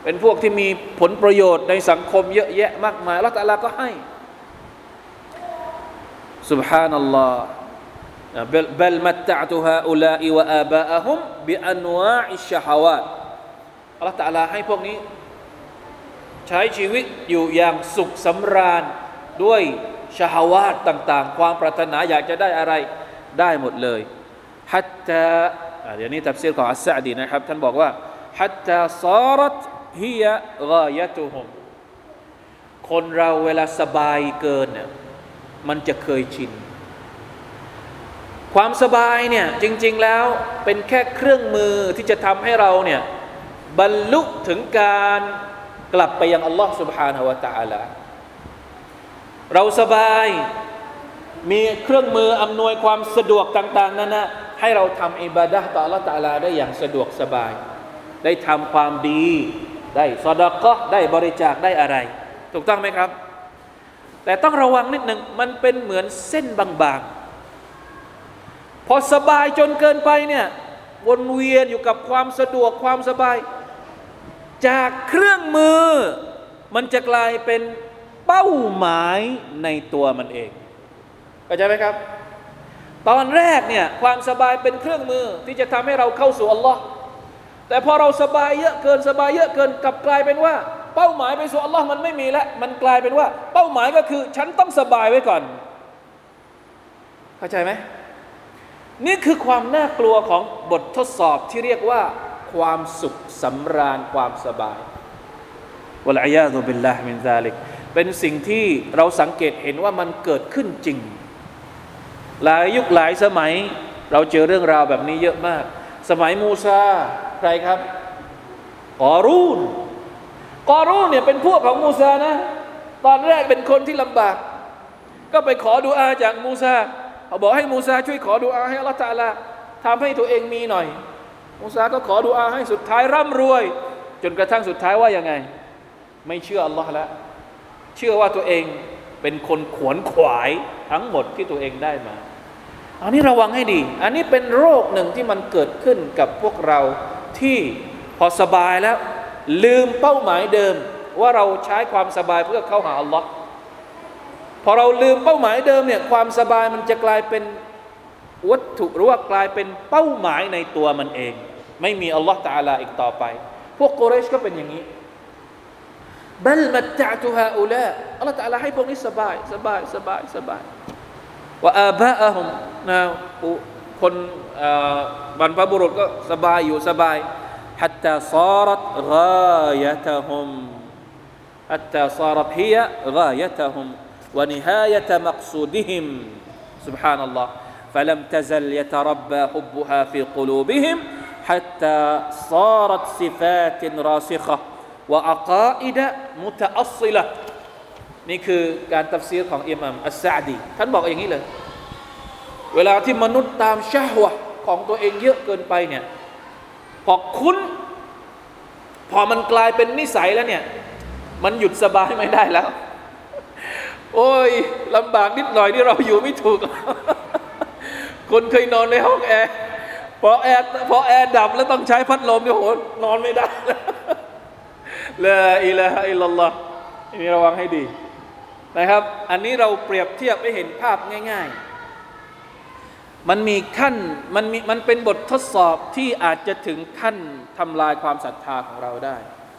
เป็นพวกที่มีผลประโยชน์ในสังคมเยอะแยะมากมายอัลเลาะห์ตะอาลาก็ให้ซุบฮานัลลอฮ์บัลมัตตะอ์ตุฮาอุลาอิวะอาบาอะฮุมบิอันวาอิชชะฮาวาตอัลเลาะห์ตะอาลาให้พวกนี้ใช้ชีวิตอยู่อย่างสุขสำราญด้วยชะฮาวาตต่างๆความปรารถนาอยากจะได้อะไรได้หมดเลยฮัตตาเดี๋ยวนี้ตัฟซีรของอัสซะอ์ดีนะครับท่านบอกว่าฮัตตาซารัตฮิยะฆายะตุฮุมคนเราเวลาสบายเกินเนี่ยมันจะเคยชินความสบายเนี่ยจริงๆแล้วเป็นแค่เครื่องมือที่จะทำให้เราเนี่ยบรรลุถึงการกลับไปยังอัลลอฮ์ซุบฮานะฮูวะตะอาลาเราสบายมีเครื่องมืออำนวยความสะดวกต่างๆนั้นนะให้เราทำอิบาดะห์ต่ออัลลอฮ์ตะอาลาได้อย่างสะดวกสบายได้ทำความดีได้ซอดาเกาะห์ได้บริจาคได้อะไรถูกต้องไหมครับแต่ต้องระวังนิดหนึ่งมันเป็นเหมือนเส้นบางๆพอสบายจนเกินไปเนี่ยวนเวียนอยู่กับความสะดวกความสบายจากเครื่องมือมันจะกลายเป็นเป้าหมายในตัวมันเองเข้าใจไหมครับตอนแรกเนี่ยความสบายเป็นเครื่องมือที่จะทำให้เราเข้าสู่อัลลอฮ์แต่พอเราสบายเยอะเกินสบายเยอะเกินกลับกลายเป็นว่าเป้าหมายไปสู่อัลลอฮ์มันไม่มีแล้วมันกลายเป็นว่าเป้าหมายก็คือฉันต้องสบายไว้ก่อนเข้าใจไหมนี่คือความน่ากลัวของบททดสอบที่เรียกว่าความสุขสำราญความสบายวะลัยยาซุบิลลาฮ์มินซาลิกเป็นสิ่งที่เราสังเกตเห็นว่ามันเกิดขึ้นจริงหลายยุคหลายสมัยเราเจอเรื่องราวแบบนี้เยอะมากสมัยมูซาใครครับกอรูนกอรูนเนี่ยเป็นพวกของมูซานะตอนแรกเป็นคนที่ลำบากก็ไปขอดุอาจากมูซาเขาบอกให้มูซาช่วยขอดุอาให้อัลเลาะห์ตะอาลาทำให้ตัวเองมีหน่อยมูซาก็ขอดุอาให้สุดท้ายร่ำรวยจนกระทั่งสุดท้ายว่ายังไงไม่เชื่ออัลเลาะห์แล้วเชื่อว่าตัวเองเป็นคนขวนขวายทั้งหมดที่ตัวเองได้มาอันนี้ระวังให้ดีอันนี้เป็นโรคหนึ่งที่มันเกิดขึ้นกับพวกเราที่พอสบายแล้วลืมเป้าหมายเดิมว่าเราใช้ความสบายเพื่อเข้าหาอัลลอฮ์พอเราลืมเป้าหมายเดิมเนี่ยความสบายมันจะกลายเป็นวัตถุหรือว่ากลายเป็นเป้าหมายในตัวมันเองไม่มีอัลลอฮ์ตะอาลาอีกต่อไปพวกกุเรชก็เป็นอย่างนี้บัลมัตตะอ์ตุฮาอุลาอัลลอฮ์ตะอาลาให้พวกนี้สบายสบายสบายสบายวะอาบาอะฮุมนะคนเอ่อบรรพบุรุษก็สบายอยู่สบายฮัตตาซารัตฆายะตะฮุมฮัตตาซารัตฮิยะฆายะตะฮุมวะนิฮายะตะมักซูดิฮิมซุบฮานัลลอฮ์ฟะลัมตะซัลยะตะรับบะฮุบฮาฟีกุลูบิฮิมฮัตตาซารัตซิฟาตินราซิฆะฮ์วะอะกออิดะมุตะอัศศิละฮ์นี่คือการตัฟซีรของอิหม่ามอัสซะอ์ดีท่านบอกอย่างนี้เลยเวลาที่มนุษย์ตามชะฮวะห์ของตัวเองเยอะเกินไปเนี่ยพอคุ้นพอมันกลายเป็นนิสัยแล้วเนี่ยมันหยุดสบายไม่ได้แล้วโอ้ยลำบากนิดหน่อยที่เราอยู่ไม่ถูกคนเคยนอนในห้องแอร์พอแอร์พอแอร์ดับแล้วต้องใช้พัดลมเนี่ยโหนอนไม่ได้ลาอิลาฮะอิลลัลลอฮ์อันนี้ระวังให้ดีนะครับอันนี้เราเปรียบเทียบให้เห็นภาพง่ายๆมันมีขั้นมันมีมันเป็นบททดสอบที่อาจจะถึงขั้นทำลายความศรัทธาของเราได้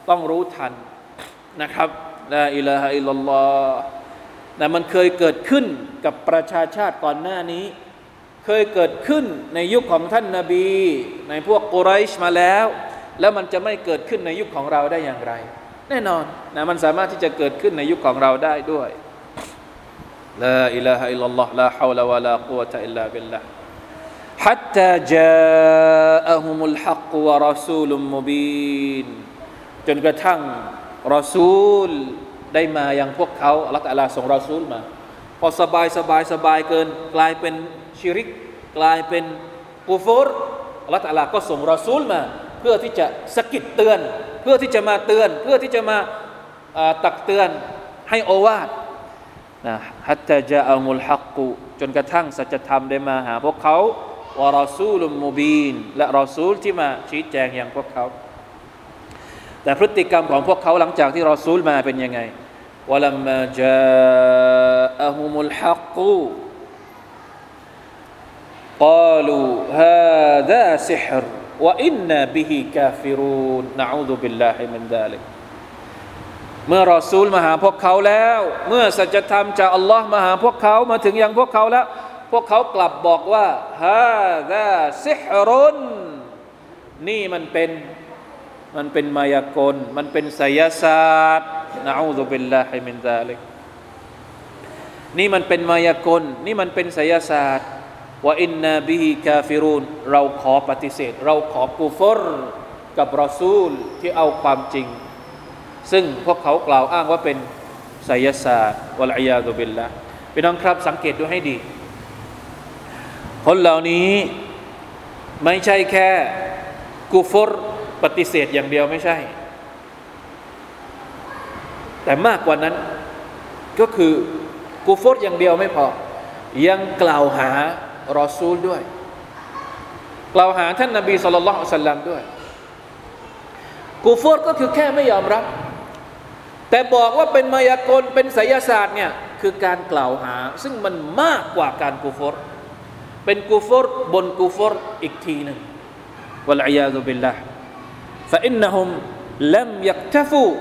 ต้องรู้ทันนะครับลาอิลาฮะอิลลัลลอฮ์แต่มันเคยเกิดขึ้นกับประชาชาติก่อนหน้านี้เคยเกิดขึ้นในยุคของท่านนบีในพวกกุไรชมาแล้วแล้วมันจะไม่เกิดขึ้นในยุคของเราได้อย่างไรแน่นอนนะมันสามารถที่จะเกิดขึ้นในยุคของเราได้ด้วยลาอิลาฮะอิลลัลลอฮ์ลาฮาวลาวะลากุวะตะอิลลาบิลลาฮ์ฮัตตาจาอะฮุมุลฮักวะรอซูลุมมุบีนจนกระทั่งรอซูลได้มายังพวกเขาอัลเลาะห์ตะอาลาส่งรอซูลมาพอสบายสบายสบายเกินกลายเป็นชิริกกลายเป็นกุฟรอัลเลาะห์ตะอาลาก็ส่งรอซูลมา เพื่อที่จะสะกิดเตือนเพื่อที่จะมาเตือนเพื่อที่จะมาตักเตือนให้โอวาทนะฮัตตะจาอัลมุลฮักกุจนกระทั่งสัจธรรมได้มาหาพวกเขาวะรอซูลุมมุบีนและรอซูลที่มาชี้แจงอย่างพวกเขาแต่พฤติกรรมของพวกเขาหลังจากที่รอซูลมาเป็นยังไงวะลัมมาจาอะฮุมุลฮักกุกาลูฮาซาซิฮรวะอินนาบิฮิกาฟิรูนนะอูซุบิลลาฮิมินซาลิกเมื่อรอซูลมาหาพวกเขาแล้วเมื่อสัจธรรมจากอัลลอฮ์มาหาพวกเขามาถึงยังพวกเขาแล้วพวกเขากลับบอกว่าฮาซาซิฮรุนนี่มันเป็นมันเป็นมายากลมันเป็นไสยศาสตร์นะอูซุบิลลาฮิมินซาลิกนี่มันเป็นมายากลนี่มันเป็นไสยศาสตร์ว่าอินนาบิฮิกาฟิรูนเราขอปฏิเสธเราขอกุฟรกับรอซูลที่เอาความจริงซึ่งพวกเขากล่าวอ้างว่าเป็นไสยศาสตร์วัลอิยาซุบิลลาห์พี่น้องครับสังเกตดูให้ดีคนเหล่านี้ไม่ใช่แค่กุฟรปฏิเสธอย่างเดียวไม่ใช่แต่มากกว่านั้นก็คือกุฟรอย่างเดียวไม่พอยังกล่าวหารอซูลด้วยกล่าวหาท่านนบีศ็อลลัลลอฮุอะลัยฮิวะซัลลัมด้วยกุฟรก็คือแค่ไม่ยอมรับแต่บอกว่าเป็นมายากลเป็นไสยศาสตร์เนี่ยคือการกล่าวหาซึ่งมันมากกว่าการกุฟรเป็นกุฟรบนกุฟรอีกทีหนึ่งวัลอิยาซุบิลลาฮ์ فإنهم لم يكتفوا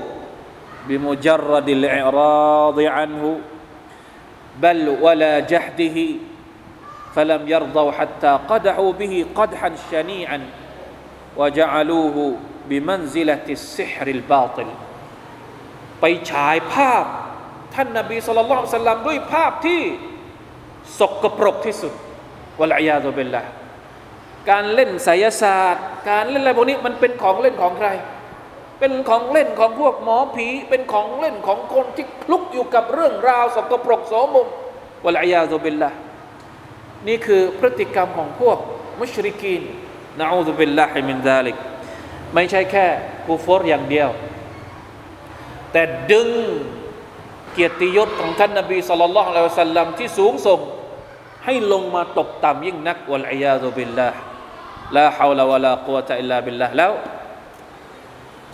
بمجرد الإعراض عنه بل ولا جحده فلم يرضوا حتى قدحوا به قدحا شنيعا وجعلوه بمنزلة السحر الباطلไปฉายภาพท่านนบีศ็อลลัลลอฮุอะลัยฮิวะซัลลัมด้วยภาพที่สกปรกที่สุดวัลอิยาซุบิลลาฮ์การเล่นไสยศาสตร์การเล่นอะไรพวกนี้มันเป็นของเล่นของใครเป็นของเล่นของพวกหมอผีเป็นของเล่นของคนที่คลุกอยู่กับเรื่องราวสกปรกโสมมวัลอิยาซุบิลลาฮ์นี่คือพฤติกรรมของพวกมุชริกีนนะอูซุบิลลาฮิมินซาลิกไม่ใช่แค่กุฟรอย่างเดียวแต่ดึงเกียรติยศของท่านนบีศ็อลลัลลอฮุอะลัยฮิวะซัลลัมที่สูงส่งให้ลงมาตกต่ำยิ่งนักวัลอิยาซุบิลลาฮ์ลาฮาวละวะลากุวะตะอิลลาบิลลาฮ์แล้ว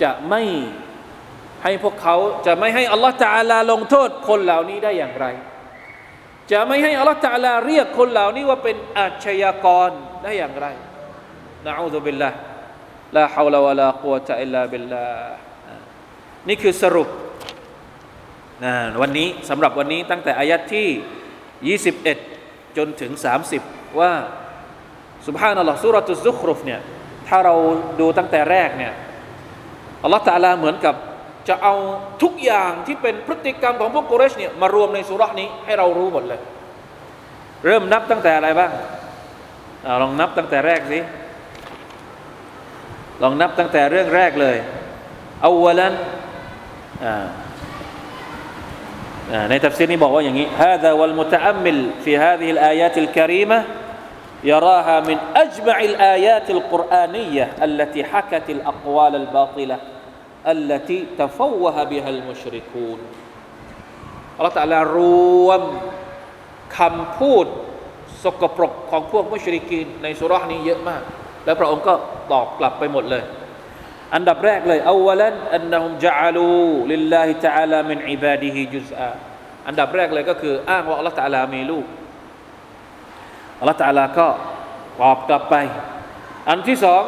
จะไม่ให้พวกเขาจะไม่ให้อัลลอฮ์ตะอาลาลงโทษคนเหล่านี้ได้อย่างไรจะไม่ให้อัลลอฮ์ตะอาลาเรียกคนเหล่านี้ว่าเป็นอาชญากรได้อย่างไรนะอูซุบิลลาฮ์ลาฮาวละวะลากุวะตะอิลลาบิลลาฮ์นี่คือสรุปนะวันนี้สำหรับวันนี้ตั้งแต่อายะห์ที่ยี่สิบเอ็ดจนถึงสามสิบว่าซุบฮานัลลอฮ์ซูเราะตุซซุครุฟเนี่ยถ้าเราดูตั้งแต่แรกเนี่ยอัลเลาะห์ตะอาลาเหมือนกับจะเอาทุกอย่างที่เป็นพฤติกรรมของพวกกุเรชเนี่ยมารวมในซูเราะห์นี้ให้เรารู้หมดเลยเริ่มนับตั้งแต่อะไรบ้างอ่าลองนับตั้งแต่แรกสิลองนับตั้งแต่เรื่องแรกเลยอัลวะลันในตัฟซีรนี้บอกว่าอย่างนี้ฮาซาวัลมุตะอัมมิลฟีฮาซิฮิลอายาติลกะรีมะฮ์ยะราฮามินอัจมะอิลอายาติลกุรอานียะฮ์อัลลตีฮะกะติลอักวาลัลบาติละฮ์อัลลตีตะฟะวะฮะบิฮัลมุชริกูนอัลเลาะห์ตะอาลารวมคำพูดสกปรกของพวกมุชริกีนในซูเราะห์นี้เยอะมากแล้วพระองค์ก็ตอบกลับไปหมดเลยอันดับแรกเลยอัลวะลันอันนะฮุมจะอาลูลิลลาฮิตะอาลามินอิบาดิฮิจุซอาอันดับแรกเลยก็คืออ้างว่าอัลเลาะห์ตะอาลามีลูกอัลเลาะห์ตะอาลาก็ตอบกลับไปอันที่สอง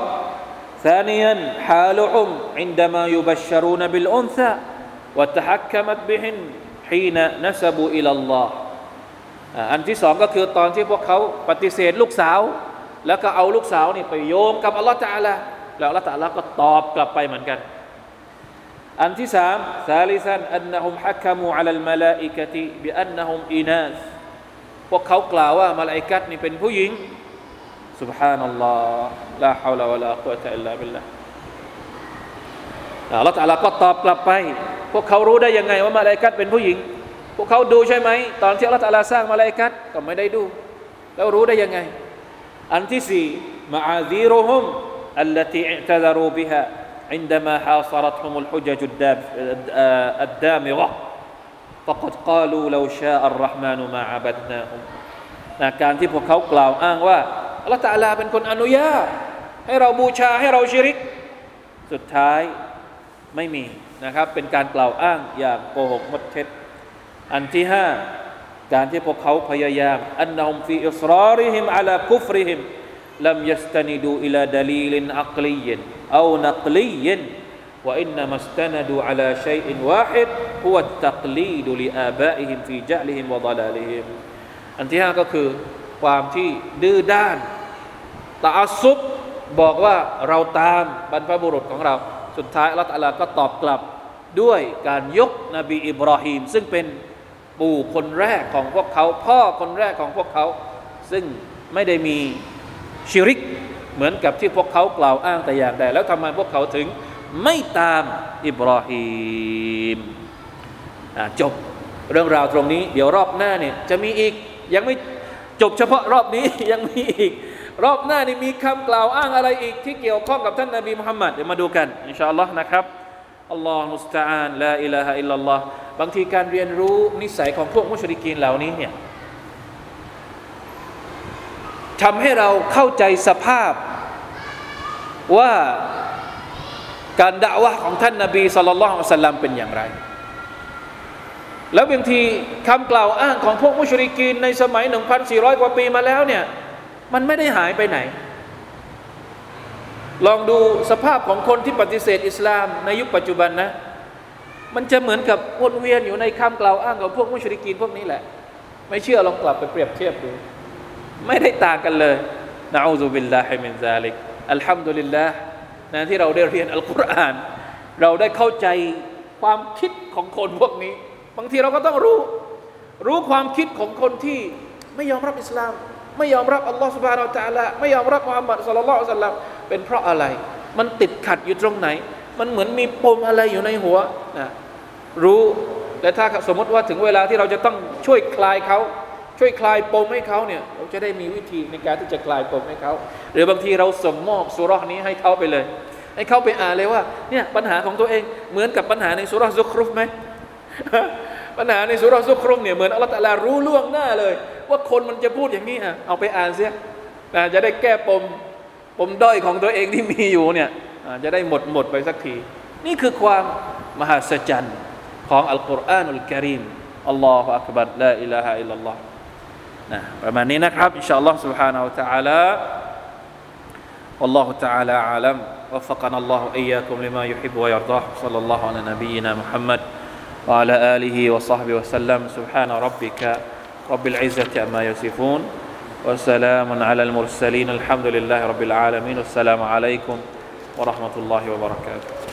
ซานียันฮาลุฮุมอินดะมายุบัชชะรูนบิลอุนซาวะตะฮักกะมัตบิฮินฮีนะนะซะบูอิลัลลอฮอันที่สองก็คือตอนที่พวกเขาปฏิเสธลูกสาวแล้วก็เอาลูกสาวนี่ไปโยงกับอัลเลาะห์ตะอาลาแล้วอัลเลาะห์ตะอาลาก็ตอบกลับไปเหมือนกันอันที่สามซาลิซันอันนะฮุมฮักกะมูอะลัลมะลาอิกะติบิอันนะฮุมอินาสพวกเขากล่าวว่ามะลาอิกะฮ์นี่เป็นผู้หญิงซุบฮานัลลอฮ์ลาฮาวละวะลากุวะตะอิลลาบิลลาฮ์อัลเลาะห์ตะอาลาก็ตอบกลับไปพวกเขารู้ได้ยังไงว่ามะลาอิกะฮ์เป็นผู้หญิงพวกเขาดูใช่มั้ยตอนที่อัลเลาะห์ตะอาลาสร้างมะลาอิกะฮ์ก็ไม่ได้ดูแล้วรู้ได้ยังไงอันที่สี่มะอาซีรุฮุม التي اعتذروا بها عندما حاصرتهم الحجج الدامغة فقد قالوا لو شاء الرحمن ما عبدناهم การที่พวกเขากล่าวอ้างว่าอัลลอฮฺตะอาลาเป็นคนอนุญาตให้เราบูชาให้เราชิริกสุดท้ายไม่มีนะครับเป็นการกล่าวอ้างอย่างโกหกมดเท็จอันที่ห้าการที่พวกเขาพยายามอันนะฮุมฟีอิศรอริฮิมอะลากุฟริฮิมลัมยัสตะนิดูอิลาดะลีลินอักลียนเอานักลียนวะอินนะมัสตะนะดูอะลาชัยอินวาฮิดฮุวัตตักลีดลิอาบาอิฮิมฟีญะลิฮิมวะฎอลาลิฮิมอันที่ห้าก็คือความที่ดื้อด้านตะอัสซุบบอกว่าเราตามบรรพบุรุษของเราสุดท้ายอัลเลาะห์ตะอาลาก็ตอบกลับด้วยการยกนบีอิบรอฮีมซึ่งเป็นปู่คนแรกของพวกเขาพ่อคนแรกของพวกเขาซึ่งไม่ได้มีชิริกเหมือนกับที่พวกเขากล่าวอ้างแต่อย่างใดแล้วทำไมพวกเขาถึงไม่ตามอิบรอฮีมจบเรื่องราวตรงนี้เดี๋ยวรอบหน้าเนี่ยจะมีอีกยังไม่จบเฉพาะรอบนี้ยังมีอีกรอบหน้านี่มีคำกล่าวอ้างอะไรอีกที่เกี่ยวข้องกับท่านนบีมุฮัมมัดเดี๋ยวมาดูกันอินชาอัลลอฮ์นะครับอัลลอฮ์มุสตะอาลลาอิลาฮะอิลลัลลอฮ์บางทีการเรียนรู้นิสัยของพวกมุชริกีนเหล่านี้เนี่ยทำให้เราเข้าใจสภาพว่าการดะวะห์ของท่านนบีศ็อลลัลลอฮุอะลัยฮิวะซัลลัมเป็นอย่างไรแล้วบางทีคำกล่าวอ้างของพวกมุชริกีนในสมัย หนึ่งพันสี่ร้อย กว่าปีมาแล้วเนี่ยมันไม่ได้หายไปไหนลองดูสภาพของคนที่ปฏิเสธอิสลามในยุคปัจจุบันนะมันจะเหมือนกับวนเวียนอยู่ในคำกล่าวอ้างของพวกมุชริกีนพวกนี้แหละไม่เชื่อลองกลับไปเปรียบเทียบดูไม่ได้ต่างกันเลยนะอูซุบิลลาฮิมินซาลิกอัลฮัมดุลิลลาห์นะที่เราได้เรียนอัลกุรอานเราได้เข้าใจความคิดของคนพวกนี้บางทีเราก็ต้องรู้รู้ความคิดของคนที่ไม่ยอมรับอิสลามไม่ยอมรับอัลลอฮฺซุบฮานะฮูวะตะอาลาไม่ยอมรับมุฮัมมัดศ็อลลัลลอฮุอะลัยฮิวะซัลลัมเป็นเพราะอะไรมันติดขัดอยู่ตรงไหนมันเหมือนมีปมอะไรอยู่ในหัวนะรู้และถ้าสมมติว่าถึงเวลาที่เราจะต้องช่วยคลายเขาช่วยคลายปมให้เขาเนี่ยเราจะได้มีวิธีในการที่จะคลายปมให้เขาหรือบางทีเราส่งมอบซูเราะห์นี้ให้เขาไปเลยให้เขาไปอ่านเลยว่าเนี่ยปัญหาของตัวเองเหมือนกับปัญหาในซูเราะห์ซุครุฟไหมปัญหาในซูเราะห์ซุครุฟเนี่ยเหมือนอัลเลาะห์ตะอาลารู้ล่วงหน้าเลยว่าคนมันจะพูดอย่างนี้อ่ะเอาไปอ่านเสียนะจะได้แก้ปมปมด้อยของตัวเองที่มีอยู่เนี่ยจะได้หมดหมดไปสักทีนี่คือความมหัศจรรย์ของอัลกุรอานุลกะรีมอัลลอฮุอักบัรลาอิลาฮะอิลลัลลอฮ์นะประมาณนี้นะครับอินชาอัลลอฮ์ سبحانه และ تعالى อัลลอฮุ تعالى อาลัม وفقنا الله وإياكم لما يحب ويرضى صلى الله على نبينا محمد وعلى آله وصحبه وسلم سبحان ربك رب العزة عما يصفون وسلام على المرسلين الحمد لله رب العالمين والسلام عليكم ورحمة الله وبركاته